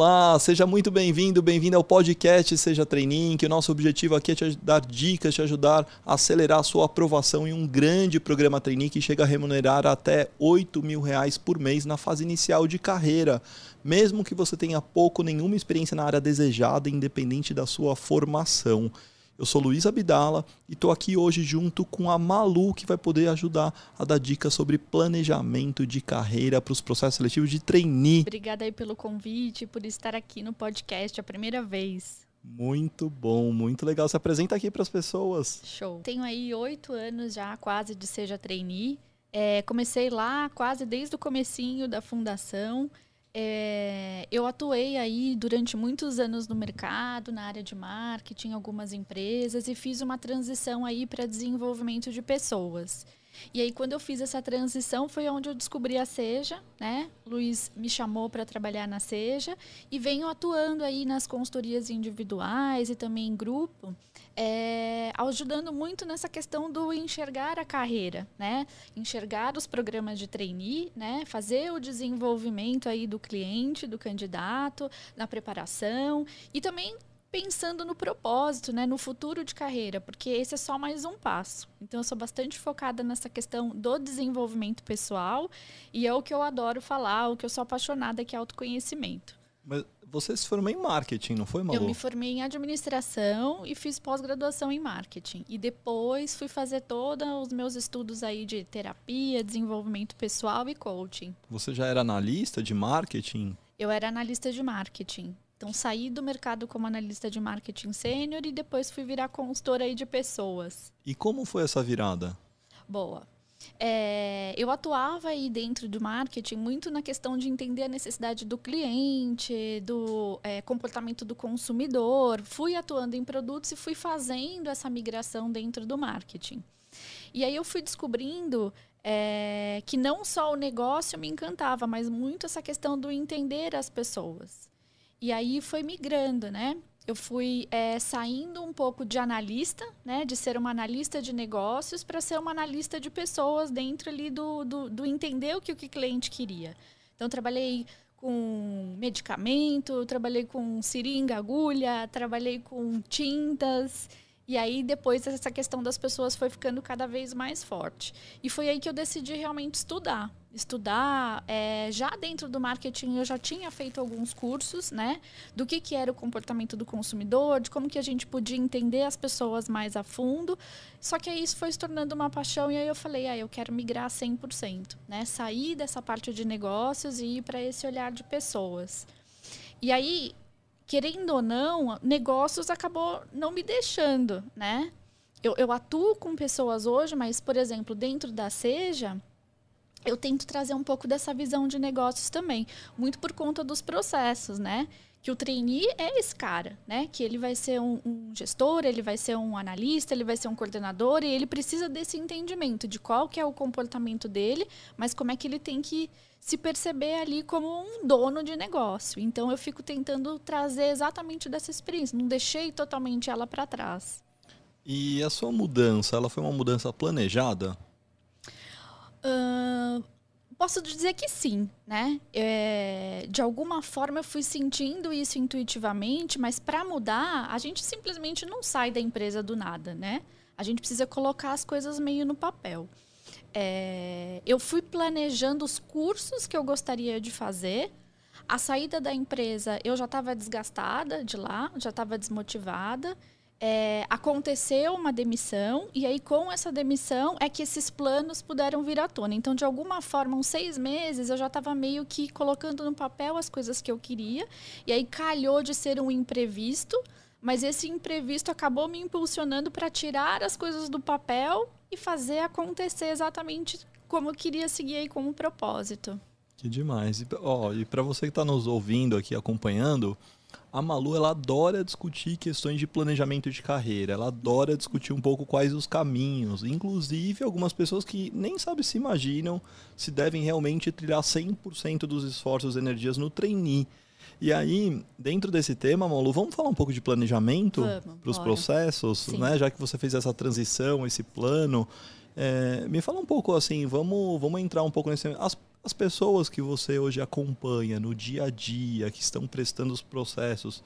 Olá, seja muito bem-vindo, bem-vinda ao podcast Seja Treinink. O nosso objetivo aqui é te dar dicas, te ajudar a acelerar a sua aprovação em um grande programa Treinink que chega a remunerar até R$8.000 por mês na fase inicial de carreira. Mesmo que você tenha pouco ou nenhuma experiência na área desejada, independente da sua formação. Eu sou Luísa Bidala e estou aqui hoje junto com a Malu, que vai poder ajudar a dar dicas sobre planejamento de carreira para os processos seletivos de trainee. Obrigada aí pelo convite, por estar aqui no podcast a primeira vez. Muito bom, muito legal. Se apresenta aqui para as pessoas. Show. Tenho aí 8 anos já quase de Seja Trainee. Comecei lá quase desde o comecinho da fundação. Eu atuei aí durante muitos anos no mercado, na área de marketing, algumas empresas, e fiz uma transição aí para desenvolvimento de pessoas. E aí, quando eu fiz essa transição, foi onde eu descobri a Seja, né? Luiz me chamou para trabalhar na Seja e venho atuando aí nas consultorias individuais e também em grupo, ajudando muito nessa questão do enxergar a carreira, né? Enxergar os programas de trainee, né? Fazer o desenvolvimento aí do cliente, do candidato, na preparação e também pensando no propósito, né? No futuro de carreira, porque esse é só mais um passo. Então, eu sou bastante focada nessa questão do desenvolvimento pessoal e é o que eu adoro falar, o que eu sou apaixonada, que é autoconhecimento. Mas você se formou em marketing, não foi, Malu? Eu me formei em administração e fiz pós-graduação em marketing. E depois fui fazer todos os meus estudos aí de terapia, desenvolvimento pessoal e coaching. Você já era analista de marketing? Eu era analista de marketing. Então, saí do mercado como analista de marketing sênior e depois fui virar consultora aí de pessoas. E como foi essa virada? Boa. Eu atuava aí dentro do marketing muito na questão de entender a necessidade do cliente, do comportamento do consumidor. Fui atuando em produtos e fui fazendo essa migração dentro do marketing. E aí eu fui descobrindo que não só o negócio me encantava, mas muito essa questão do entender as pessoas. E aí foi migrando, né? Eu fui saindo um pouco de analista, né? De ser uma analista de negócios para ser uma analista de pessoas dentro ali do entender o que o cliente queria. Então, trabalhei com medicamento, trabalhei com seringa, agulha, trabalhei com tintas. E aí, depois, essa questão das pessoas foi ficando cada vez mais forte. E foi aí que eu decidi realmente estudar. Já dentro do marketing eu já tinha feito alguns cursos, né? Do que era o comportamento do consumidor, de como que a gente podia entender as pessoas mais a fundo. Só que aí isso foi se tornando uma paixão e aí eu falei, eu quero migrar 100%, né? Sair dessa parte de negócios e ir para esse olhar de pessoas. E aí, querendo ou não, negócios acabou não me deixando, né? Eu atuo com pessoas hoje, mas, por exemplo, dentro da Seja, eu tento trazer um pouco dessa visão de negócios também, muito por conta dos processos, né? Que o trainee é esse cara, né? Que ele vai ser um gestor, ele vai ser um analista, ele vai ser um coordenador e ele precisa desse entendimento de qual que é o comportamento dele, mas como é que ele tem que se perceber ali como um dono de negócio. Então, eu fico tentando trazer exatamente dessa experiência, não deixei totalmente ela para trás. E a sua mudança, ela foi uma mudança planejada? Posso dizer que sim, né? De alguma forma eu fui sentindo isso intuitivamente, mas para mudar, a gente simplesmente não sai da empresa do nada, né? A gente precisa colocar as coisas meio no papel. Eu fui planejando os cursos que eu gostaria de fazer. A saída da empresa, eu já estava desgastada de lá, já estava desmotivada. Aconteceu uma demissão e aí com essa demissão é que esses planos puderam vir à tona. Então, de alguma forma, uns 6 meses eu já estava meio que colocando no papel as coisas que eu queria e aí calhou de ser um imprevisto, mas esse imprevisto acabou me impulsionando para tirar as coisas do papel e fazer acontecer exatamente como eu queria seguir aí com um propósito. Que demais. E para você que está nos ouvindo aqui, acompanhando, a Malu, ela adora discutir questões de planejamento de carreira, ela adora discutir um pouco quais os caminhos, inclusive algumas pessoas que nem sabem se imaginam se devem realmente trilhar 100% dos esforços e energias no trainee. E aí, dentro desse tema, Malu, vamos falar um pouco de planejamento para os processos, né? Já que você fez essa transição, esse plano, me fala um pouco assim, vamos entrar um pouco nesse... As as pessoas que você hoje acompanha no dia a dia, que estão prestando os processos,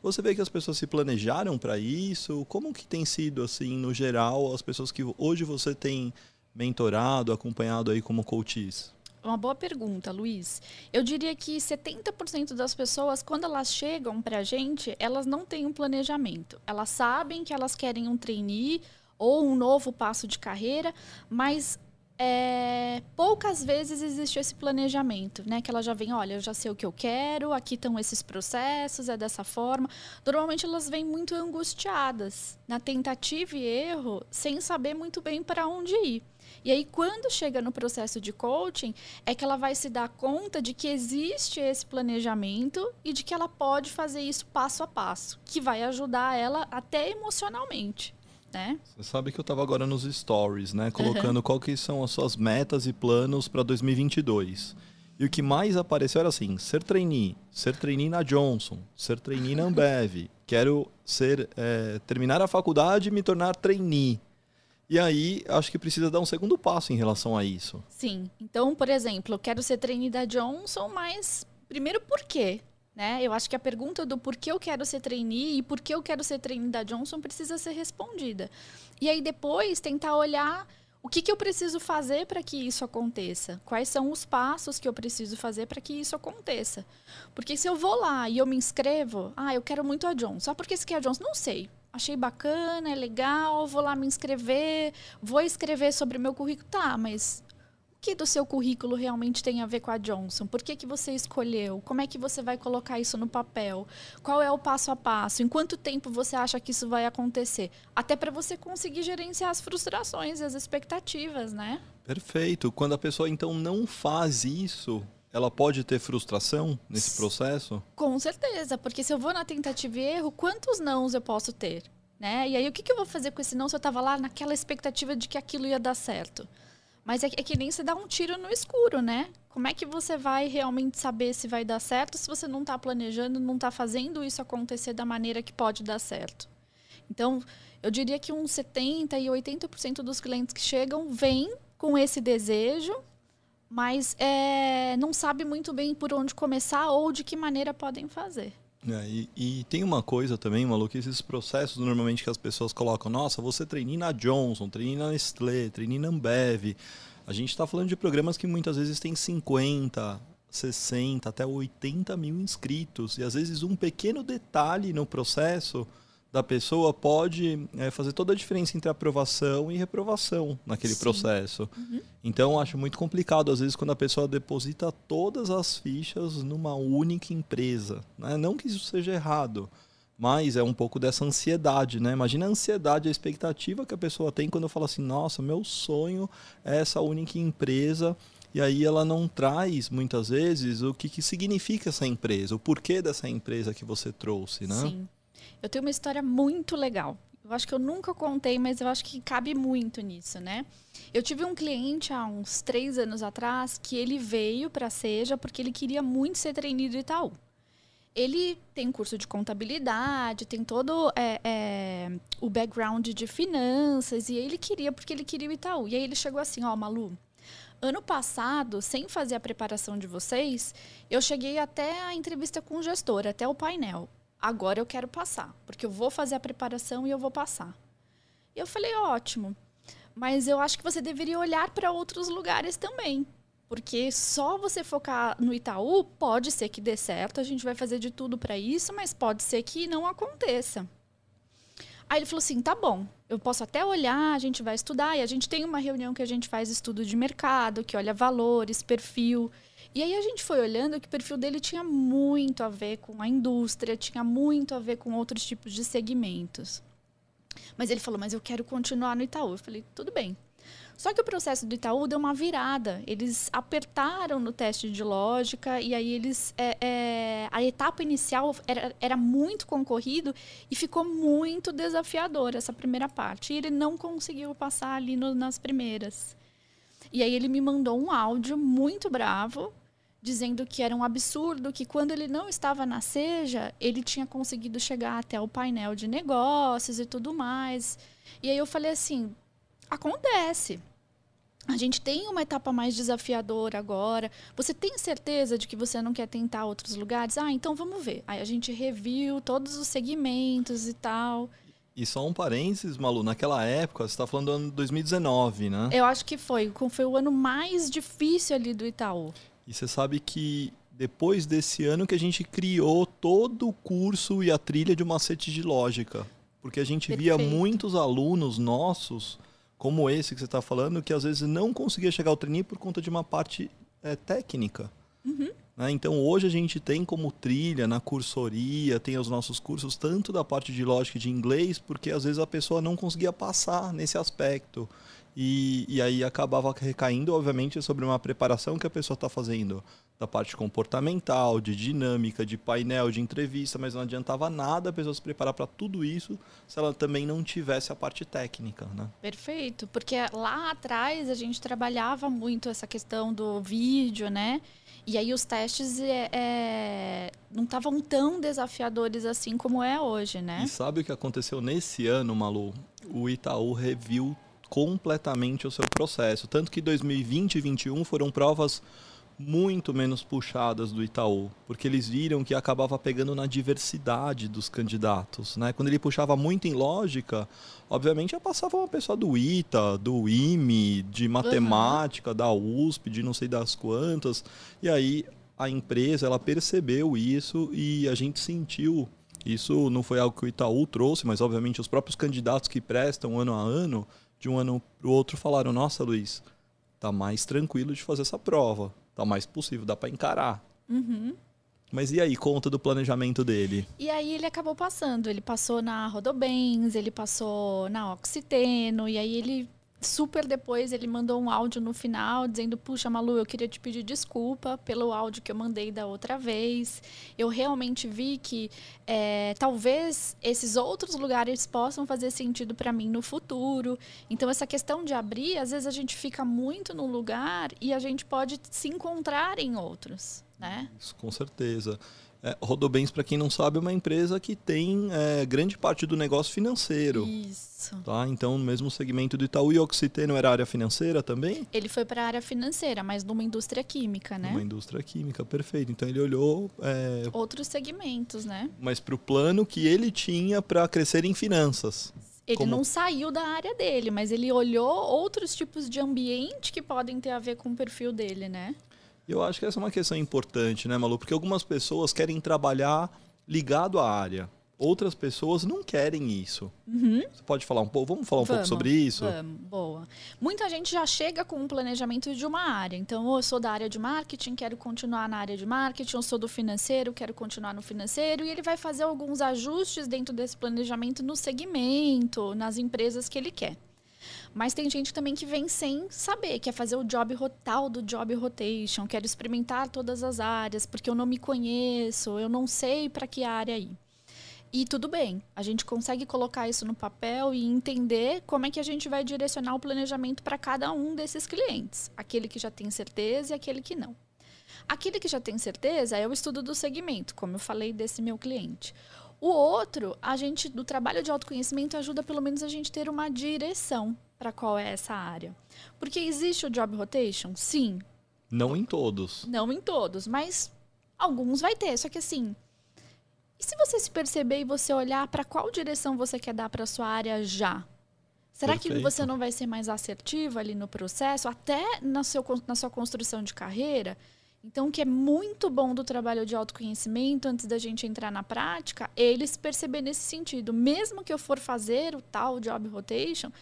você vê que as pessoas se planejaram para isso? Como que tem sido, assim, no geral, as pessoas que hoje você tem mentorado, acompanhado aí como coaches? Uma boa pergunta, Luiz. Eu diria que 70% das pessoas, quando elas chegam para a gente, elas não têm um planejamento. Elas sabem que elas querem um trainee ou um novo passo de carreira, mas poucas vezes existe esse planejamento, né? Que ela já vem, olha, eu já sei o que eu quero, aqui estão esses processos, é dessa forma. Normalmente elas vêm muito angustiadas, na tentativa e erro, sem saber muito bem para onde ir. E aí, quando chega no processo de coaching, é que ela vai se dar conta de que existe esse planejamento e de que ela pode fazer isso passo a passo, que vai ajudar ela até emocionalmente, né? Você sabe que eu estava agora nos stories, né? Colocando qual que são as suas metas e planos para 2022. E o que mais apareceu era assim, ser trainee na Johnson, ser trainee na Ambev, quero ser, terminar a faculdade e me tornar trainee. E aí, acho que precisa dar um segundo passo em relação a isso. Sim. Então, por exemplo, eu quero ser trainee da Johnson, mas primeiro por quê? Né? Eu acho que a pergunta do porquê eu quero ser trainee e porquê eu quero ser trainee da Johnson precisa ser respondida. E aí depois tentar olhar o que eu preciso fazer para que isso aconteça. Quais são os passos que eu preciso fazer para que isso aconteça. Porque se eu vou lá e eu me inscrevo, eu quero muito a Johnson. Ah, por que você quer a Johnson? Não sei. Achei bacana, é legal, vou lá me inscrever, vou escrever sobre o meu currículo. Tá, mas o que do seu currículo realmente tem a ver com a Johnson? Por que você escolheu? Como é que você vai colocar isso no papel? Qual é o passo a passo? Em quanto tempo você acha que isso vai acontecer? Até para você conseguir gerenciar as frustrações e as expectativas, né? Perfeito. Quando a pessoa, então, não faz isso, ela pode ter frustração nesse processo? Com certeza, porque se eu vou na tentativa e erro, quantos nãos eu posso ter? Né? E aí, o que eu vou fazer com esse não se eu estava lá naquela expectativa de que aquilo ia dar certo? Mas é que nem você dá um tiro no escuro, né? Como é que você vai realmente saber se vai dar certo se você não está planejando, não está fazendo isso acontecer da maneira que pode dar certo? Então, eu diria que uns 70% e 80% dos clientes que chegam vêm com esse desejo, mas não sabe muito bem por onde começar ou de que maneira podem fazer. E tem uma coisa também, Malu, que esses processos normalmente que as pessoas colocam, nossa, você trainee na Johnson, trainee na Nestlé, trainee na Ambev. A gente está falando de programas que muitas vezes tem 50, 60, até 80 mil inscritos. E às vezes um pequeno detalhe no processo da pessoa pode fazer toda a diferença entre aprovação e reprovação naquele processo. Uhum. Então, acho muito complicado, às vezes, quando a pessoa deposita todas as fichas numa única empresa. Né? Não que isso seja errado, mas é um pouco dessa ansiedade. Né? Imagina a ansiedade, a expectativa que a pessoa tem quando fala assim, nossa, meu sonho é essa única empresa. E aí ela não traz, muitas vezes, o que significa essa empresa, o porquê dessa empresa que você trouxe. Né? Sim. Eu tenho uma história muito legal. Eu acho que eu nunca contei, mas eu acho que cabe muito nisso, né? Eu tive um cliente há uns 3 anos atrás que ele veio para a Seja porque ele queria muito ser trainee do Itaú. Ele tem curso de contabilidade, tem todo o background de finanças e ele queria porque ele queria o Itaú. E aí ele chegou assim, ó, Malu, ano passado, sem fazer a preparação de vocês, eu cheguei até a entrevista com o gestor, até o painel. Agora eu quero passar, porque eu vou fazer a preparação e eu vou passar. E eu falei, ótimo, mas eu acho que você deveria olhar para outros lugares também, porque só você focar no Itaú pode ser que dê certo, a gente vai fazer de tudo para isso, mas pode ser que não aconteça. Aí ele falou assim, tá bom, eu posso até olhar, a gente vai estudar, e a gente tem uma reunião que a gente faz estudo de mercado, que olha valores, perfil. E aí a gente foi olhando que o perfil dele tinha muito a ver com a indústria, tinha muito a ver com outros tipos de segmentos. Mas ele falou, mas eu quero continuar no Itaú. Eu falei, tudo bem. Só que o processo do Itaú deu uma virada. Eles apertaram no teste de lógica e aí eles a etapa inicial era muito concorrido e ficou muito desafiador essa primeira parte. E ele não conseguiu passar ali nas primeiras. E aí ele me mandou um áudio muito bravo, dizendo que era um absurdo, que quando ele não estava na Seja, ele tinha conseguido chegar até o painel de negócios e tudo mais. E aí eu falei assim, acontece. A gente tem uma etapa mais desafiadora agora. Você tem certeza de que você não quer tentar outros lugares? Ah, então vamos ver. Aí a gente reviu todos os segmentos e tal. E só um parênteses, Malu, naquela época, você está falando do ano 2019, né? Eu acho que foi o ano mais difícil ali do Itaú. E você sabe que depois desse ano que a gente criou todo o curso e a trilha de macete de lógica. Porque a gente via muitos alunos nossos, como esse que você está falando, que às vezes não conseguia chegar ao trainee por conta de uma parte técnica. Uhum. Né? Então, hoje a gente tem como trilha, na cursoria, tem os nossos cursos, tanto da parte de lógica e de inglês, porque às vezes a pessoa não conseguia passar nesse aspecto. E aí acabava recaindo, obviamente, sobre uma preparação que a pessoa está fazendo, da parte comportamental, de dinâmica, de painel, de entrevista, mas não adiantava nada a pessoa se preparar para tudo isso se ela também não tivesse a parte técnica, né? Perfeito, porque lá atrás a gente trabalhava muito essa questão do vídeo, né? E aí os testes não estavam tão desafiadores assim como é hoje, né? E sabe o que aconteceu nesse ano, Malu? O Itaú reviu completamente o seu processo. Tanto que 2020 e 2021 foram provas muito menos puxadas do Itaú, porque eles viram que acabava pegando na diversidade dos candidatos, né? Quando ele puxava muito em lógica, obviamente passava uma pessoa do ITA, do IME, de matemática, da USP, de não sei das quantas, e aí a empresa ela percebeu isso e a gente sentiu. Isso não foi algo que o Itaú trouxe, mas obviamente os próprios candidatos que prestam ano a ano, de um ano para o outro, falaram: nossa, Luiz, tá mais tranquilo de fazer essa prova. Tá mais possível, dá para encarar. Uhum. Mas e aí, conta do planejamento dele? E aí ele acabou passando. Ele passou na Rodobens, ele passou na Oxiteno. E aí ele, depois, ele mandou um áudio no final dizendo: puxa, Malu, eu queria te pedir desculpa pelo áudio que eu mandei da outra vez. Eu realmente vi que talvez esses outros lugares possam fazer sentido para mim no futuro. Então, essa questão de abrir, às vezes a gente fica muito num lugar e a gente pode se encontrar em outros, né? Isso, com certeza. Rodobens, para quem não sabe, é uma empresa que tem grande parte do negócio financeiro. Isso. Tá? Então, no mesmo segmento do Itaú. E Oxiteno era área financeira também? Ele foi para a área financeira, mas numa indústria química, né? Uma indústria química, perfeito. Então, ele olhou... outros segmentos, né? Mas para o plano que ele tinha para crescer em finanças. Ele não saiu da área dele, mas ele olhou outros tipos de ambiente que podem ter a ver com o perfil dele, né? Eu acho que essa é uma questão importante, né, Malu? Porque algumas pessoas querem trabalhar ligado à área. Outras pessoas não querem isso. Uhum. Você pode falar um pouco? Vamos falar um pouco sobre isso? Vamos, boa. Muita gente já chega com um planejamento de uma área. Então, eu sou da área de marketing, quero continuar na área de marketing. Eu sou do financeiro, quero continuar no financeiro. E ele vai fazer alguns ajustes dentro desse planejamento no segmento, nas empresas que ele quer. Mas tem gente também que vem sem saber, quer fazer o tal do job rotation, quer experimentar todas as áreas, porque eu não me conheço, eu não sei para que área ir. E tudo bem, a gente consegue colocar isso no papel e entender como é que a gente vai direcionar o planejamento para cada um desses clientes. Aquele que já tem certeza e aquele que não. Aquele que já tem certeza é o estudo do segmento, como eu falei desse meu cliente. O outro, do trabalho de autoconhecimento ajuda pelo menos a gente ter uma direção para qual é essa área. Porque existe o job rotation? Sim. Não em todos. Não em todos, mas alguns vai ter. Só que assim, e se você se perceber e você olhar para qual direção você quer dar para sua área já? Será que você não vai ser mais assertivo ali no processo, até na sua construção de carreira? Então, o que é muito bom do trabalho de autoconhecimento, antes da gente entrar na prática, é ele se perceber nesse sentido. Mesmo que eu for fazer o tal job rotation,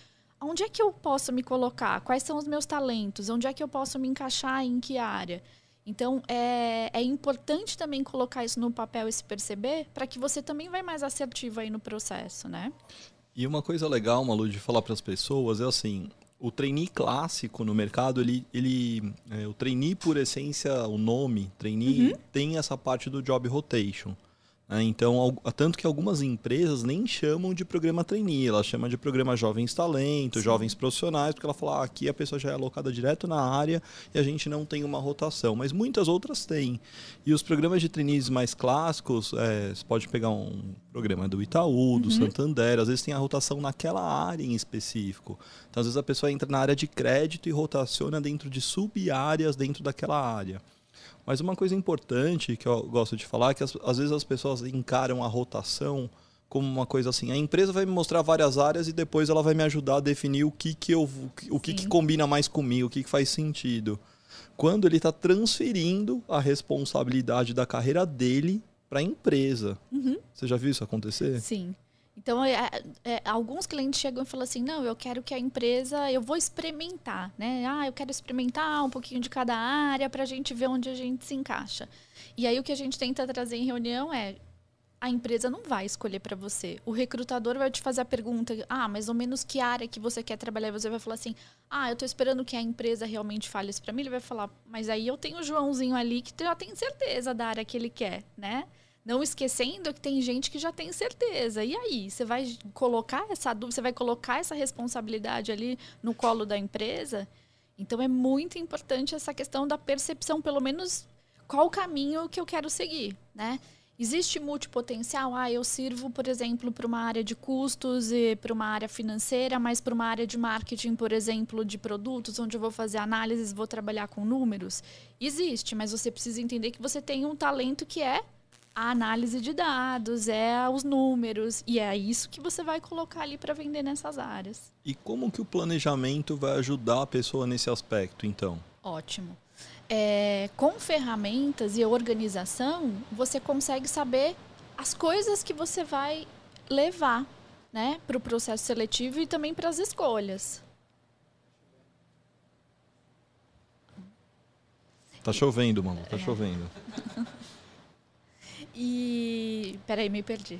onde é que eu posso me colocar? Quais são os meus talentos? Onde é que eu posso me encaixar? Em que área? Então, é importante também colocar isso no papel e se perceber, para que você também vai mais assertivo aí no processo, né? E uma coisa legal, Malu, de falar para as pessoas é assim... O trainee clássico no mercado, o trainee por essência, o nome trainee, tem essa parte do job rotation. Então, tanto que algumas empresas nem chamam de programa trainee, elas chamam de programa jovens talentos, jovens profissionais, porque ela fala, aqui a pessoa já é alocada direto na área e a gente não tem uma rotação, mas muitas outras têm. E os programas de trainees mais clássicos, você pode pegar um programa do Itaú, do Santander, às vezes tem a rotação naquela área em específico. Então, às vezes a pessoa entra na área de crédito e rotaciona dentro de sub-áreas dentro daquela área. Mas uma coisa importante que eu gosto de falar é que às vezes as pessoas encaram a rotação como uma coisa assim, a empresa vai me mostrar várias áreas e depois ela vai me ajudar a definir o que combina mais comigo, o que faz sentido. Quando ele está transferindo a responsabilidade da carreira dele para a empresa. Você já viu isso acontecer? Sim. Então, alguns clientes chegam e falam assim, não, eu quero que a empresa, eu vou experimentar, né? Ah, eu quero experimentar um pouquinho de cada área para a gente ver onde a gente se encaixa. E aí o que a gente tenta trazer em reunião é, a empresa não vai escolher para você. O recrutador vai te fazer a pergunta, mais ou menos que área que você quer trabalhar? E você vai falar assim, eu estou esperando que a empresa realmente fale isso para mim. Ele vai falar, mas aí eu tenho o Joãozinho ali que já tem certeza da área que ele quer, né? Não esquecendo que tem gente que já tem certeza. E aí, você vai colocar essa dúvida, você vai colocar essa responsabilidade ali no colo da empresa? Então, é muito importante essa questão da percepção, pelo menos qual o caminho que eu quero seguir, né? Existe multipotencial? Eu sirvo, por exemplo, para uma área de custos e para uma área financeira, mas para uma área de marketing, por exemplo, de produtos, onde eu vou fazer análises, vou trabalhar com números. Existe, mas você precisa entender que você tem um talento que é a análise de dados, os números, e é isso que você vai colocar ali para vender nessas áreas. E como que o planejamento vai ajudar a pessoa nesse aspecto, então? Ótimo. Com ferramentas e organização, você consegue saber as coisas que você vai levar, né, para o processo seletivo e também para as escolhas. Tá chovendo, Malu, tá chovendo. E... peraí, me perdi.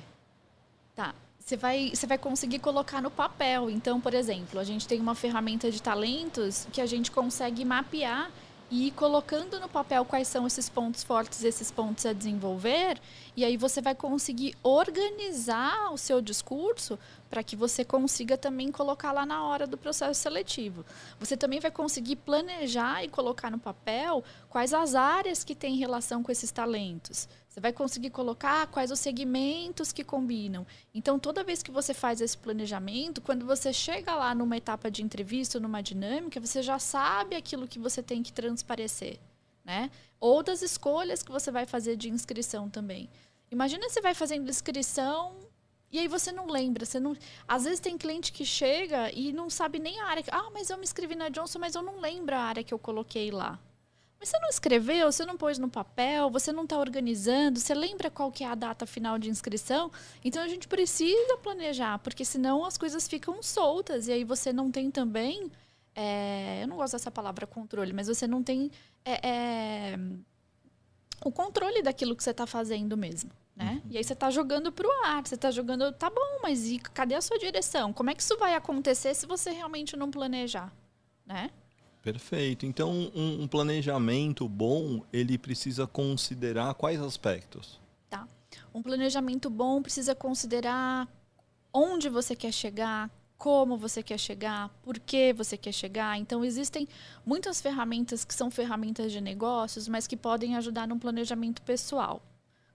Tá. Você vai conseguir colocar no papel. Então, por exemplo, a gente tem uma ferramenta de talentos que a gente consegue mapear e ir colocando no papel quais são esses pontos fortes, esses pontos a desenvolver. E aí você vai conseguir organizar o seu discurso para que você consiga também colocar lá na hora do processo seletivo. Você também vai conseguir planejar e colocar no papel quais as áreas que têm relação com esses talentos. Você vai conseguir colocar quais os segmentos que combinam. Então, toda vez que você faz esse planejamento, quando você chega lá numa etapa de entrevista, numa dinâmica, você já sabe aquilo que você tem que transparecer, né? Ou das escolhas que você vai fazer de inscrição também. Imagina você vai fazendo inscrição e aí você não lembra. Às vezes tem cliente que chega e não sabe nem a área. Mas eu me inscrevi na Johnson, mas eu não lembro a área que eu coloquei lá. Mas você não escreveu, você não pôs no papel, você não está organizando, você lembra qual que é a data final de inscrição? Então, a gente precisa planejar, porque senão as coisas ficam soltas. E aí você não tem também, eu não gosto dessa palavra controle, mas você não tem o controle daquilo que você está fazendo mesmo, né? E aí você está jogando para o ar, você está jogando, tá bom, mas e cadê a sua direção? Como é que isso vai acontecer se você realmente não planejar, né? Perfeito. Então, um planejamento bom, ele precisa considerar quais aspectos? Tá. Um planejamento bom precisa considerar onde você quer chegar, como você quer chegar, por que você quer chegar. Então, existem muitas ferramentas que são ferramentas de negócios, mas que podem ajudar no planejamento pessoal.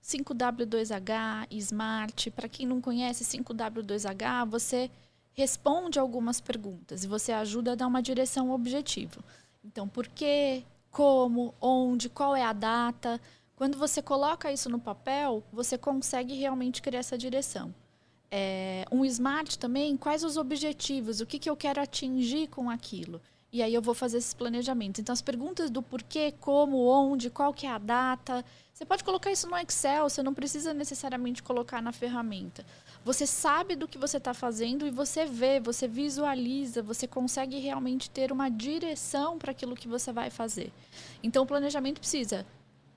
5W2H, SMART. Para quem não conhece 5W2H, você responde algumas perguntas e você ajuda a dar uma direção objetiva. Então, por quê, como, onde, qual é a data? Quando você coloca isso no papel, você consegue realmente criar essa direção. Um SMART também, quais os objetivos, o que eu quero atingir com aquilo? E aí eu vou fazer esses planejamentos. Então, as perguntas do porquê, como, onde, qual que é a data. Você pode colocar isso no Excel, você não precisa necessariamente colocar na ferramenta. Você sabe do que você está fazendo e você vê, você visualiza, você consegue realmente ter uma direção para aquilo que você vai fazer. Então, o planejamento precisa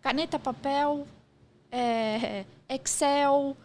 caneta, papel, Excel,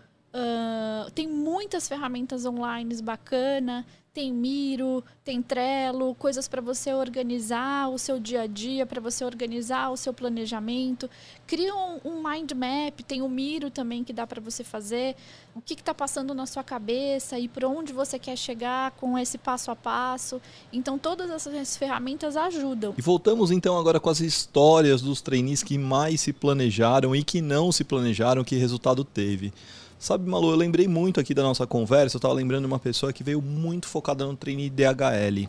Tem muitas ferramentas online bacana, tem Miro, tem Trello, coisas para você organizar o seu dia a dia, para você organizar o seu planejamento. Cria um mind map, tem o Miro também que dá para você fazer o que está passando na sua cabeça e para onde você quer chegar com esse passo a passo. Então todas essas ferramentas ajudam. E voltamos então agora com as histórias dos trainees que mais se planejaram e que não se planejaram, que resultado teve. Sabe, Malu, eu lembrei muito aqui da nossa conversa, eu estava lembrando de uma pessoa que veio muito focada no trainee DHL.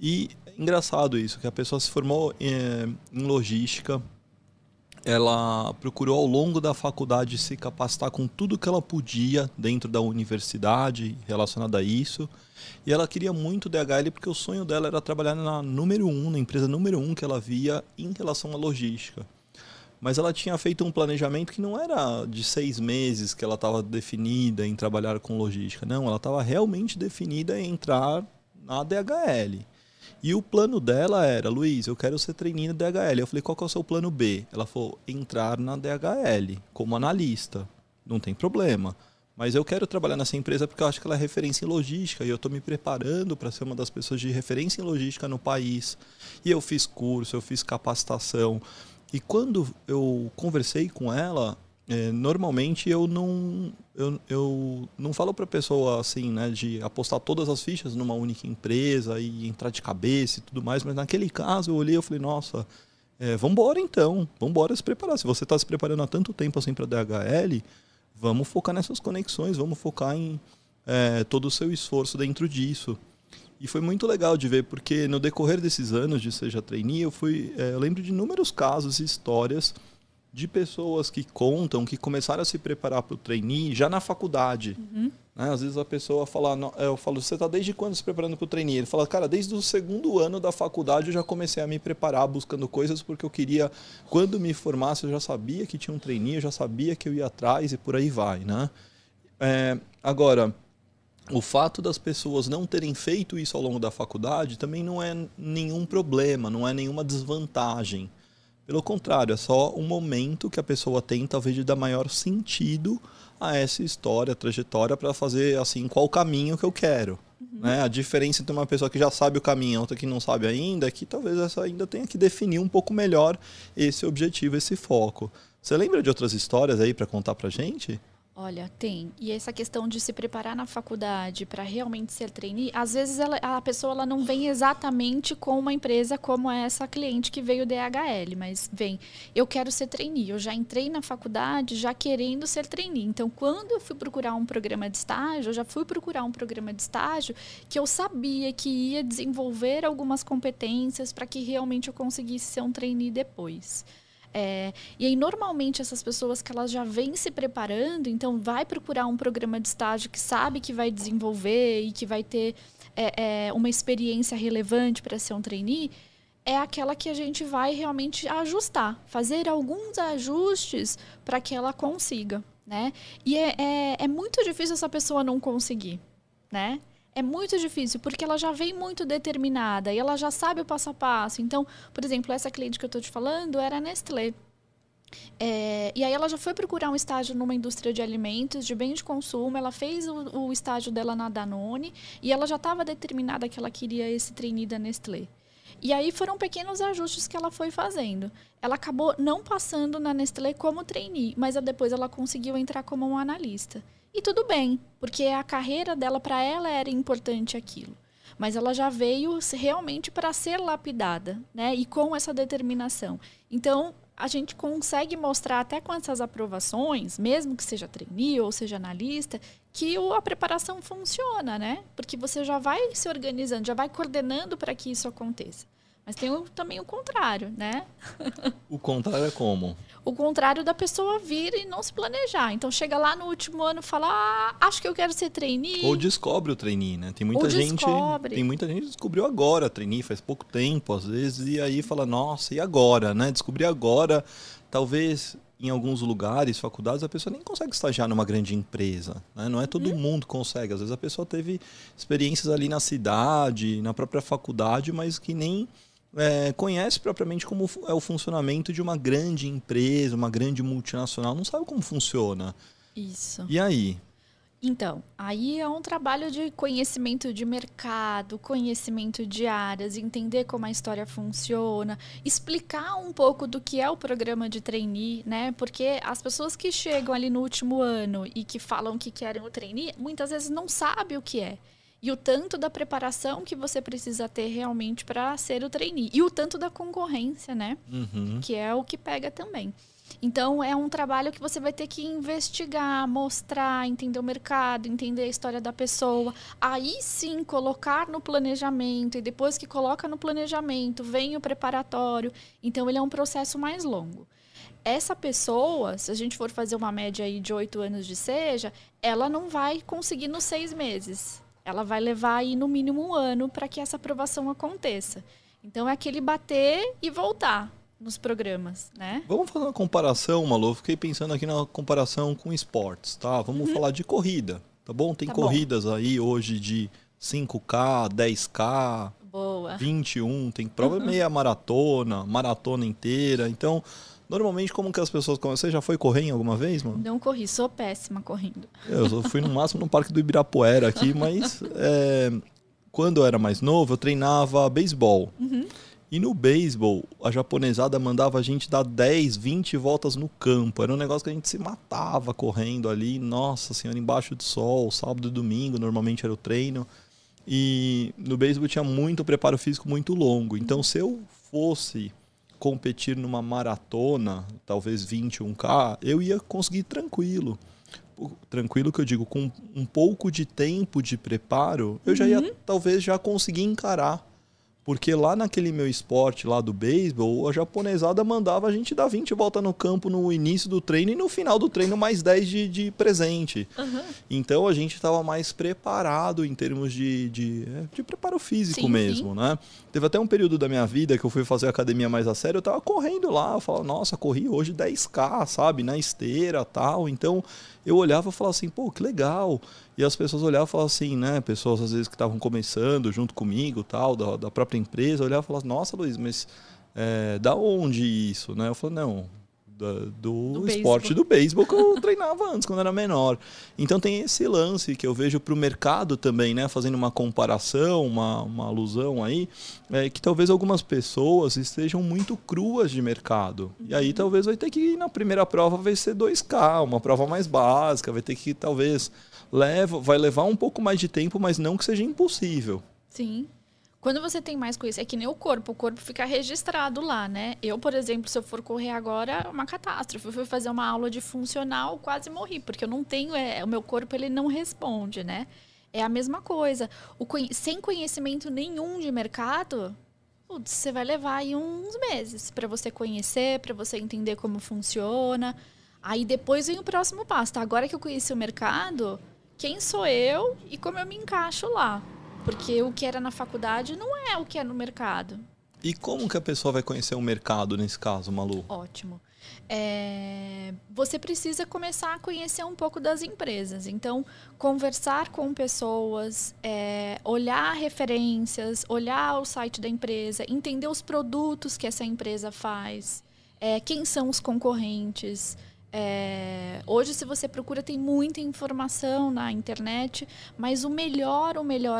E é engraçado isso, que a pessoa se formou em logística, ela procurou ao longo da faculdade se capacitar com tudo que ela podia dentro da universidade relacionada a isso, e ela queria muito DHL porque o sonho dela era trabalhar na empresa número 1 que ela via em relação à logística. Mas ela tinha feito um planejamento que não era de 6 meses que ela estava definida em trabalhar com logística. Não, ela estava realmente definida em entrar na DHL. E o plano dela era, Luiz, eu quero ser trainee da DHL. Eu falei, qual que é o seu plano B? Ela falou, entrar na DHL como analista. Não tem problema. Mas eu quero trabalhar nessa empresa porque eu acho que ela é referência em logística e eu estou me preparando para ser uma das pessoas de referência em logística no país. E eu fiz curso, eu fiz capacitação. E quando eu conversei com ela, normalmente eu não falo para a pessoa assim, né, de apostar todas as fichas numa única empresa e entrar de cabeça e tudo mais, mas naquele caso eu olhei e falei, nossa, vambora então, vambora se preparar. Se você está se preparando há tanto tempo assim para a DHL, vamos focar nessas conexões, vamos focar em todo o seu esforço dentro disso. E foi muito legal de ver, porque no decorrer desses anos de Seja Trainee, eu lembro de inúmeros casos e histórias de pessoas que contam, que começaram a se preparar para o trainee já na faculdade. Uhum. Né? Às vezes a pessoa fala, eu falo, você está desde quando se preparando para o trainee? Ele fala, cara, desde o 2º ano da faculdade eu já comecei a me preparar buscando coisas, porque eu queria, quando me formasse, eu já sabia que tinha um trainee, eu já sabia que eu ia atrás e por aí vai. Né? Agora... O fato das pessoas não terem feito isso ao longo da faculdade também não é nenhum problema, não é nenhuma desvantagem. Pelo contrário, é só um momento que a pessoa tem, talvez, de dar maior sentido a essa história, a trajetória, para fazer assim, qual caminho que eu quero. Uhum. Né? A diferença entre uma pessoa que já sabe o caminho e outra que não sabe ainda é que talvez essa ainda tenha que definir um pouco melhor esse objetivo, esse foco. Você lembra de outras histórias aí para contar para gente? Olha, tem. E essa questão de se preparar na faculdade para realmente ser trainee, às vezes a pessoa não vem exatamente com uma empresa como essa cliente que veio DHL, mas vem, eu quero ser trainee, eu já entrei na faculdade já querendo ser trainee. Então, quando eu fui procurar um programa de estágio, eu já fui procurar um programa de estágio que eu sabia que ia desenvolver algumas competências para que realmente eu conseguisse ser um trainee depois. E aí, normalmente, essas pessoas que elas já vêm se preparando, então vai procurar um programa de estágio que sabe que vai desenvolver e que vai ter uma experiência relevante para ser um trainee, é aquela que a gente vai realmente ajustar, fazer alguns ajustes para que ela consiga, né? E é muito difícil essa pessoa não conseguir, né? É muito difícil, porque ela já vem muito determinada e ela já sabe o passo a passo. Então, por exemplo, essa cliente que eu estou te falando era a Nestlé. E aí ela já foi procurar um estágio numa indústria de alimentos, de bens de consumo. Ela fez o estágio dela na Danone e ela já estava determinada que ela queria esse trainee da Nestlé. E aí foram pequenos ajustes que ela foi fazendo. Ela acabou não passando na Nestlé como trainee, mas depois ela conseguiu entrar como um analista. E tudo bem, porque a carreira dela, para ela, era importante aquilo. Mas ela já veio realmente para ser lapidada, né? E com essa determinação. Então, a gente consegue mostrar até com essas aprovações, mesmo que seja trainee ou seja analista, que a preparação funciona, né? Porque você já vai se organizando, já vai coordenando para que isso aconteça. Mas tem também o contrário, né? O contrário é como? O contrário da pessoa vir e não se planejar. Então, chega lá no último ano e fala, acho que eu quero ser trainee. Ou descobre o trainee, né? Tem muita gente que descobriu agora a trainee, faz pouco tempo, às vezes, e aí fala, nossa, e agora, né? Descobri agora, talvez... Em alguns lugares, faculdades, a pessoa nem consegue estagiar numa grande empresa, né? Não é todo mundo consegue. Às vezes a pessoa teve experiências ali na cidade, na própria faculdade, mas que nem conhece propriamente como é o funcionamento de uma grande empresa, uma grande multinacional. Não sabe como funciona. Isso. E aí? Então, aí é um trabalho de conhecimento de mercado, conhecimento de áreas, entender como a história funciona, explicar um pouco do que é o programa de trainee, né? Porque as pessoas que chegam ali no último ano e que falam que querem o trainee, muitas vezes não sabem o que é. E o tanto da preparação que você precisa ter realmente para ser o trainee. E o tanto da concorrência, né? Uhum. Que é o que pega também. Então, é um trabalho que você vai ter que investigar, mostrar, entender o mercado, entender a história da pessoa. Aí sim, colocar no planejamento. E depois que coloca no planejamento, vem o preparatório. Então, ele é um processo mais longo. Essa pessoa, se a gente for fazer uma média aí de 8 anos de Seja, ela não vai conseguir nos 6 meses. Ela vai levar aí no mínimo 1 ano para que essa aprovação aconteça. Então, é aquele bater e voltar nos programas, né? Vamos fazer uma comparação, Malu. Fiquei pensando aqui na comparação com esportes, tá? Vamos falar de corrida, tá bom? Tem corridas aí hoje de 5K, 10K, boa, 21, tem prova meia maratona, maratona inteira. Então, normalmente, como que as pessoas... Você já foi correr alguma vez, mano? Não corri, sou péssima correndo. Eu fui no máximo no Parque do Ibirapuera aqui, mas quando eu era mais novo, eu treinava beisebol. Uhum. E no beisebol, a japonesada mandava a gente dar 10, 20 voltas no campo. Era um negócio que a gente se matava correndo ali. Nossa senhora, embaixo do sol, sábado e domingo, normalmente era o treino. E no beisebol tinha muito preparo físico muito longo. Então, se eu fosse competir numa maratona, talvez 21K, eu ia conseguir tranquilo. Tranquilo que eu digo, com um pouco de tempo de preparo, eu já ia talvez já conseguir encarar. Porque lá naquele meu esporte, lá do beisebol, a japonesada mandava a gente dar 20 voltas no campo no início do treino e no final do treino mais 10 de presente. Uhum. Então, a gente estava mais preparado em termos de preparo físico, sim, mesmo, sim, né? Teve até um período da minha vida que eu fui fazer academia mais a sério, eu tava correndo lá, eu falava, nossa, corri hoje 10K, sabe? Na esteira e tal. Então, eu olhava e falava assim, pô, que legal. E as pessoas olhavam e falavam assim, né? Pessoas, às vezes, que estavam começando junto comigo, tal, da própria empresa, olhavam e falavam, nossa, Luiz, mas da onde isso, né? Eu falava, não, do esporte beisebol. Do beisebol que eu treinava antes, quando era menor. Então, tem esse lance que eu vejo para o mercado também, né? Fazendo uma comparação, uma alusão aí, que talvez algumas pessoas estejam muito cruas de mercado. E aí, talvez, vai ter que, na primeira prova, vai ser 2K, uma prova mais básica, vai ter que, talvez... Vai levar um pouco mais de tempo, mas não que seja impossível. Sim. Quando você tem mais coisa, é que nem o corpo fica registrado lá, né? Eu, por exemplo, se eu for correr agora, é uma catástrofe. Eu fui fazer uma aula de funcional, quase morri, porque eu não tenho, o meu corpo ele não responde, né? É a mesma coisa. Sem conhecimento nenhum de mercado, putz, você vai levar aí uns meses para você conhecer, para você entender como funciona. Aí depois vem o próximo passo, tá? Agora que eu conheci o mercado... Quem sou eu e como eu me encaixo lá? Porque o que era na faculdade não é o que é no mercado. E como que a pessoa vai conhecer o mercado nesse caso, Malu? Ótimo. Você precisa começar a conhecer um pouco das empresas. Então, conversar com pessoas, olhar referências, olhar o site da empresa, entender os produtos que essa empresa faz, quem são os concorrentes... Hoje, se você procura, tem muita informação na internet, mas o melhor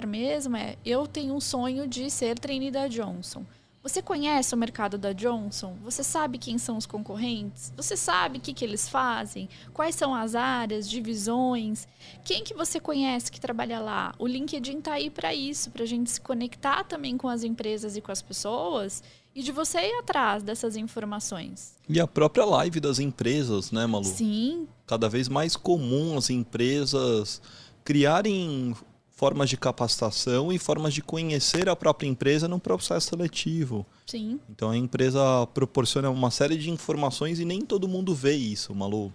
mesmo é... Eu tenho um sonho de ser trainee da Johnson. Você conhece o mercado da Johnson? Você sabe quem são os concorrentes? Você sabe o que eles fazem? Quais são as áreas, divisões? Quem que você conhece que trabalha lá? O LinkedIn está aí para isso, para a gente se conectar também com as empresas e com as pessoas... E de você ir atrás dessas informações. E a própria live das empresas, né, Malu? Sim. Cada vez mais comum as empresas criarem formas de capacitação e formas de conhecer a própria empresa num processo seletivo. Sim. Então a empresa proporciona uma série de informações e nem todo mundo vê isso, Malu.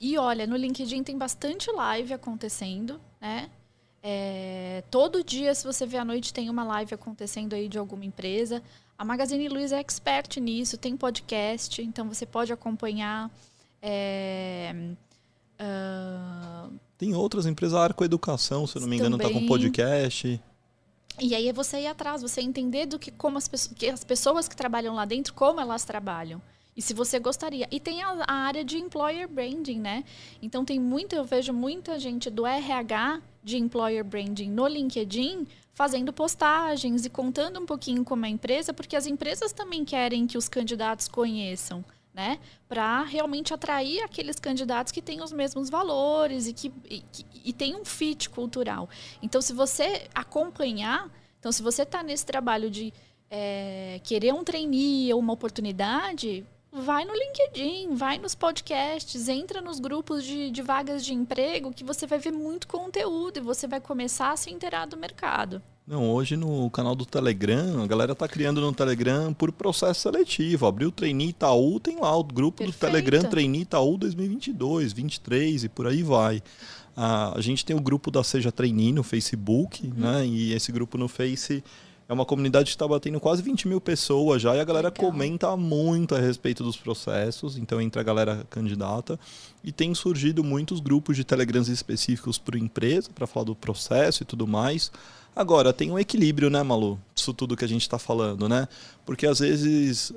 E olha, no LinkedIn tem bastante live acontecendo, né? Todo dia, se você vê à noite, tem uma live acontecendo aí de alguma empresa. A Magazine Luiza é expert nisso, tem podcast, então você pode acompanhar. Tem outras empresas, Arco Educação, se eu não me engano, está com podcast. E aí é você ir atrás, você entender como as pessoas que trabalham lá dentro, como elas trabalham. E se você gostaria. E tem a área de employer branding, né? Então tem muita, eu vejo muita gente do RH de employer branding no LinkedIn fazendo postagens e contando um pouquinho como é a empresa, porque as empresas também querem que os candidatos conheçam, né? Para realmente atrair aqueles candidatos que têm os mesmos valores e tem um fit cultural. Então, se você acompanhar, então se você está nesse trabalho de querer um trainee ou uma oportunidade, vai no LinkedIn, vai nos podcasts, entra nos grupos de vagas de emprego, que você vai ver muito conteúdo e você vai começar a se inteirar do mercado. Não, hoje no canal do Telegram, a galera tá criando no Telegram por processo seletivo. Abriu o Trainee Itaú, tem lá o grupo Perfeito. Do Telegram Trainee Itaú 2022, 2023 e por aí vai. A gente tem o grupo da Seja Treinink no Facebook, né? E esse grupo no Face... É uma comunidade que está batendo quase 20 mil pessoas já, e a galera comenta muito a respeito dos processos, então entra a galera candidata. E tem surgido muitos grupos de Telegrams específicos para empresa, para falar do processo e tudo mais. Agora, tem um equilíbrio, né, Malu? Isso tudo que a gente está falando, né? Porque às vezes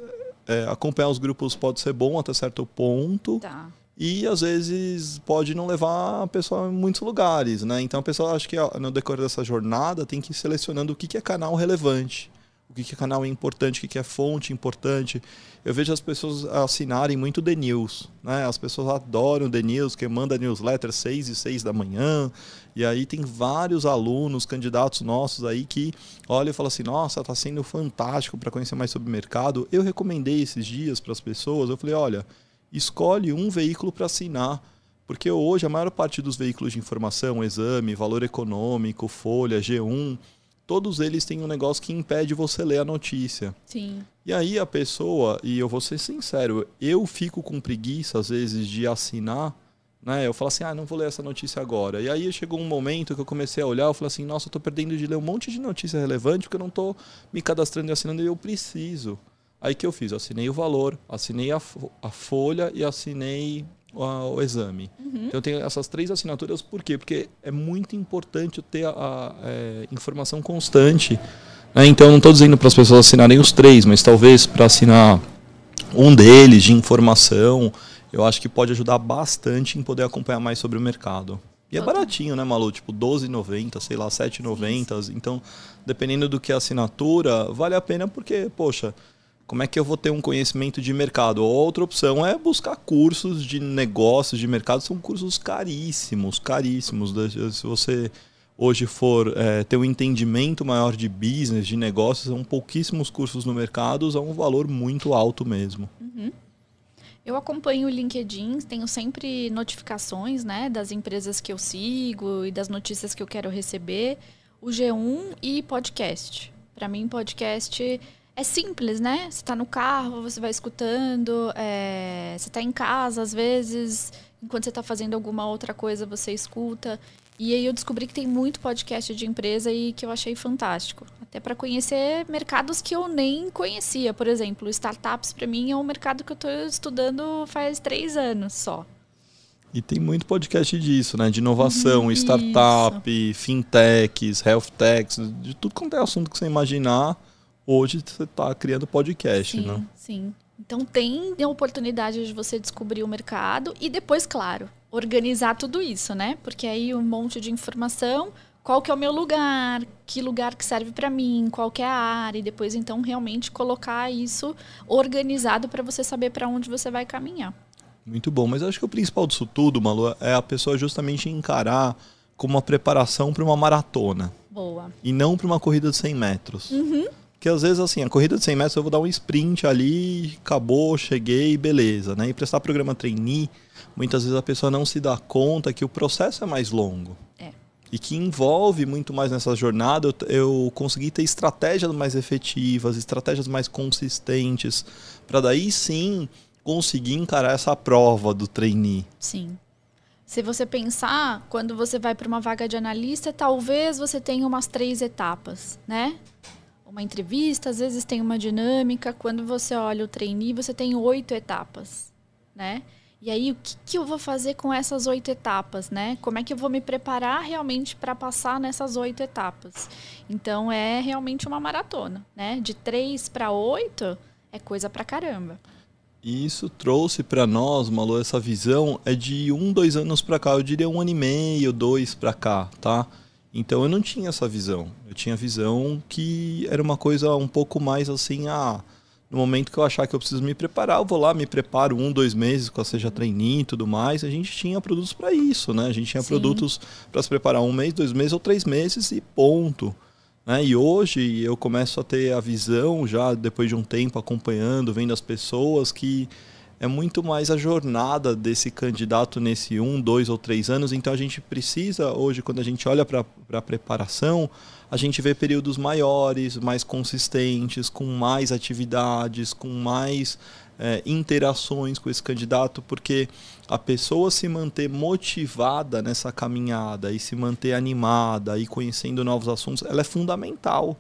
acompanhar os grupos pode ser bom até certo ponto. Tá. E, às vezes, pode não levar a pessoa em muitos lugares, né? Então, a pessoa, acho que no decorrer dessa jornada, tem que ir selecionando o que é canal relevante, o que é canal importante, o que é fonte importante. Eu vejo as pessoas assinarem muito The News, né? As pessoas adoram The News, que manda newsletter 6h e 6h da manhã. E aí tem vários alunos, candidatos nossos aí que olham e falam assim, nossa, tá sendo fantástico para conhecer mais sobre o mercado. Eu recomendei esses dias para as pessoas, eu falei, olha... Escolhe um veículo para assinar, porque hoje a maior parte dos veículos de informação, Exame, Valor Econômico, Folha, G1, todos eles têm um negócio que impede você ler a notícia. Sim. E aí a pessoa, e eu vou ser sincero, eu fico com preguiça às vezes de assinar, né? Eu falo assim, não vou ler essa notícia agora. E aí chegou um momento que eu comecei a olhar, eu falei assim, nossa, eu estou perdendo de ler um monte de notícia relevante porque eu não estou me cadastrando e assinando e eu preciso. Aí que eu fiz? Eu assinei o Valor, assinei a Folha e assinei o Exame. Então eu tenho essas 3 assinaturas, por quê? Porque é muito importante ter a informação constante. Né? Então não estou dizendo para as pessoas assinarem os 3, mas talvez para assinar um deles de informação, eu acho que pode ajudar bastante em poder acompanhar mais sobre o mercado. E é baratinho, né, Malu? Tipo, R$12,90, sei lá, R$7,90. Então, dependendo do que é a assinatura, vale a pena porque, poxa... Como é que eu vou ter um conhecimento de mercado? Outra opção é buscar cursos de negócios, de mercado. São cursos caríssimos, caríssimos. Se você hoje for ter um entendimento maior de business, de negócios, são pouquíssimos cursos no mercado a um valor muito alto mesmo. Uhum. Eu acompanho o LinkedIn, tenho sempre notificações, né, das empresas que eu sigo e das notícias que eu quero receber. O G1 e podcast. Para mim, podcast... É simples, né? Você está no carro, você vai escutando, você está em casa, às vezes, enquanto você está fazendo alguma outra coisa, você escuta. E aí eu descobri que tem muito podcast de empresa e que eu achei fantástico. Até para conhecer mercados que eu nem conhecia. Por exemplo, startups, para mim, é um mercado que eu estou estudando faz 3 anos só. E tem muito podcast disso, né? De inovação, startup, fintechs, health techs, de tudo quanto é assunto que você imaginar. Hoje você está criando podcast, sim, né? Sim. Então tem a oportunidade de você descobrir o mercado e depois, claro, organizar tudo isso, né? Porque aí um monte de informação, qual que é o meu lugar que serve para mim, qual que é a área, e depois então realmente colocar isso organizado para você saber para onde você vai caminhar. Muito bom, mas eu acho que o principal disso tudo, Malu, é a pessoa justamente encarar como uma preparação para uma maratona. Boa. E não para uma corrida de 100 metros. Uhum. Porque às vezes, assim, a corrida de 100 metros eu vou dar um sprint ali, acabou, cheguei, beleza, né? E prestar programa trainee, muitas vezes a pessoa não se dá conta que o processo é mais longo. É. E que envolve muito mais nessa jornada eu conseguir ter estratégias mais efetivas, estratégias mais consistentes, para daí sim conseguir encarar essa prova do trainee. Sim. Se você pensar, quando você vai para uma vaga de analista, talvez você tenha umas 3 etapas, né? Uma entrevista, às vezes tem uma dinâmica. Quando você olha o trainee, você tem 8 etapas, né? E aí, o que eu vou fazer com essas 8 etapas, né? Como é que eu vou me preparar realmente para passar nessas 8 etapas? Então, é realmente uma maratona, né? De 3 para 8 é coisa pra caramba. E isso trouxe para nós, Malu, essa visão é de 1, 2 anos para cá. Eu diria 1 ano e meio, 2 para cá, tá? Então eu não tinha essa visão. Eu tinha a visão que era uma coisa um pouco mais assim, no momento que eu achar que eu preciso me preparar, eu vou lá, me preparo 1, 2 meses com a Seja Treinink e tudo mais. A gente tinha produtos para isso, né? A gente tinha Sim. produtos para se preparar 1 mês, 2 meses ou 3 meses e ponto. Né? E hoje eu começo a ter a visão, já depois de um tempo acompanhando, vendo as pessoas, que é muito mais a jornada desse candidato nesse 1, 2 ou 3 anos. Então a gente precisa, hoje, quando a gente olha para a preparação, a gente vê períodos maiores, mais consistentes, com mais atividades, com mais interações com esse candidato, porque a pessoa se manter motivada nessa caminhada e se manter animada e conhecendo novos assuntos, ela é fundamental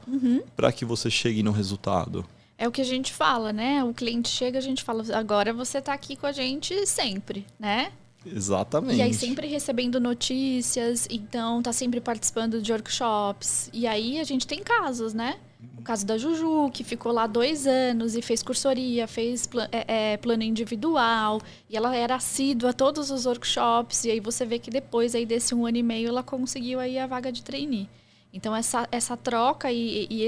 para que você chegue no resultado. É o que a gente fala, né? O cliente chega, a gente fala, agora você está aqui com a gente sempre, né? Exatamente. E aí sempre recebendo notícias, então tá sempre participando de workshops. E aí a gente tem casos, né? O caso da Juju, que ficou lá 2 anos e fez cursoria, fez plano individual. E ela era assídua a todos os workshops. E aí você vê que depois aí desse 1 ano e meio ela conseguiu aí a vaga de trainee. Então essa troca e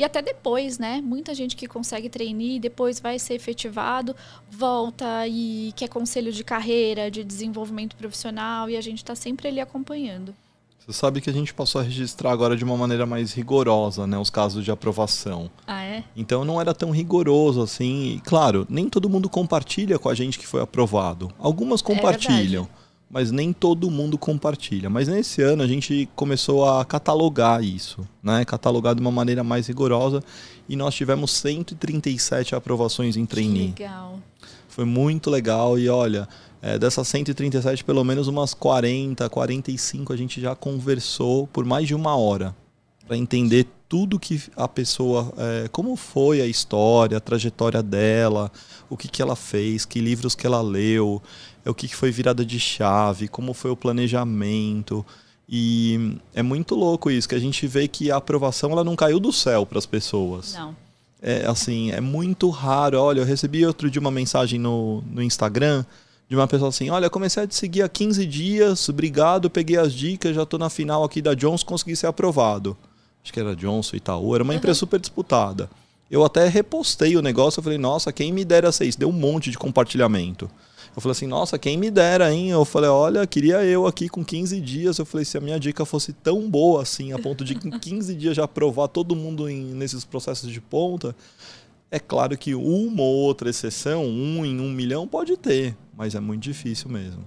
até depois, né? Muita gente que consegue trainee, depois vai ser efetivado, volta e quer conselho de carreira, de desenvolvimento profissional, e a gente está sempre ali acompanhando. Você sabe que a gente passou a registrar agora de uma maneira mais rigorosa, né, os casos de aprovação. Ah, é? Então não era tão rigoroso assim. E, claro, nem todo mundo compartilha com a gente que foi aprovado. Algumas compartilham. É, mas nem todo mundo compartilha. Mas nesse ano a gente começou a catalogar isso, né? Catalogar de uma maneira mais rigorosa. E nós tivemos 137 aprovações em trainee. Que legal. Foi muito legal. E olha, dessas 137, pelo menos umas 40, 45 a gente já conversou por mais de 1 hora. Para entender tudo que a pessoa, como foi a história, a trajetória dela, o que ela fez, que livros que ela leu, o que foi virada de chave, como foi o planejamento. E é muito louco isso, que a gente vê que a aprovação ela não caiu do céu para as pessoas. Não. É, assim, é muito raro. Olha, eu recebi outro dia uma mensagem no Instagram de uma pessoa assim, olha, comecei a te seguir há 15 dias, obrigado, peguei as dicas, já estou na final aqui da Johnson, consegui ser aprovado. Acho que era Johnson, Itaú, era uma empresa super disputada. Eu até repostei o negócio, eu falei, nossa, quem me dera ser isso? Deu um monte de compartilhamento. Eu falei assim, nossa, quem me dera, hein? Eu falei, olha, queria eu aqui com 15 dias. Eu falei, se a minha dica fosse tão boa assim, a ponto de em 15 dias já aprovar todo mundo nesses processos de ponta, é claro que uma ou outra exceção, 1 em 1 milhão, pode ter, mas é muito difícil mesmo.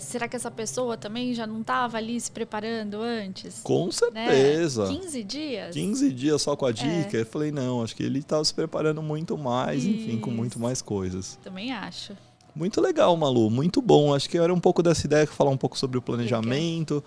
Será que essa pessoa também já não estava ali se preparando antes? Com certeza. Né? 15 dias? 15 dias só com a dica? Eu falei, não, acho que ele estava se preparando muito mais, Isso. enfim, com muito mais coisas. Também acho. Muito legal, Malu, muito bom. Acho que era um pouco dessa ideia, falar um pouco sobre o planejamento,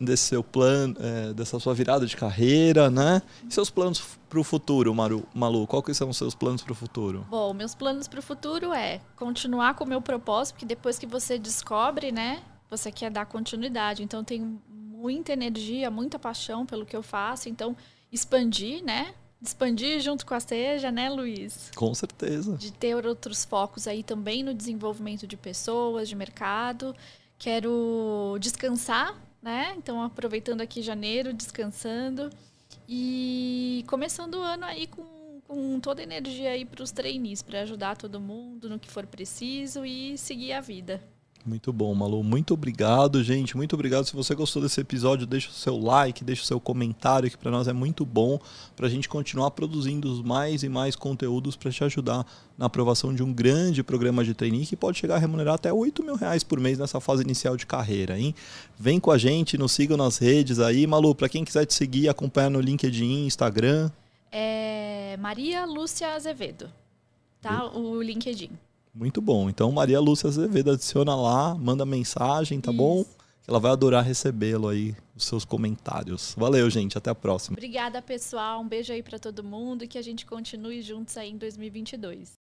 desse seu plano, dessa sua virada de carreira, né? E seus planos para o futuro, Malu? Quais são os seus planos para o futuro? Bom, meus planos para o futuro é continuar com o meu propósito, porque depois que você descobre, né, você quer dar continuidade. Então, eu tenho muita energia, muita paixão pelo que eu faço. Então, expandir, né? Expandir junto com a Seja, né, Luiz? Com certeza. De ter outros focos aí também no desenvolvimento de pessoas, de mercado. Quero descansar, né? Então, aproveitando aqui janeiro, descansando. E começando o ano aí com toda a energia aí para os trainees, para ajudar todo mundo no que for preciso e seguir a vida. Muito bom, Malu. Muito obrigado, gente. Muito obrigado. Se você gostou desse episódio, deixa o seu like, deixa o seu comentário, que para nós é muito bom, para a gente continuar produzindo mais e mais conteúdos para te ajudar na aprovação de um grande programa de trainee que pode chegar a remunerar até R$8.000 por mês nessa fase inicial de carreira, hein? Vem com a gente, nos sigam nas redes aí. Malu, para quem quiser te seguir, acompanha no LinkedIn, Instagram. É Maria Lúcia Azevedo, tá? O LinkedIn. Muito bom. Então, Maria Lúcia Azevedo, adiciona lá, manda mensagem, tá Isso. bom? Ela vai adorar recebê-lo aí, os seus comentários. Valeu, gente. Até a próxima. Obrigada, pessoal. Um beijo aí pra todo mundo e que a gente continue juntos aí em 2022.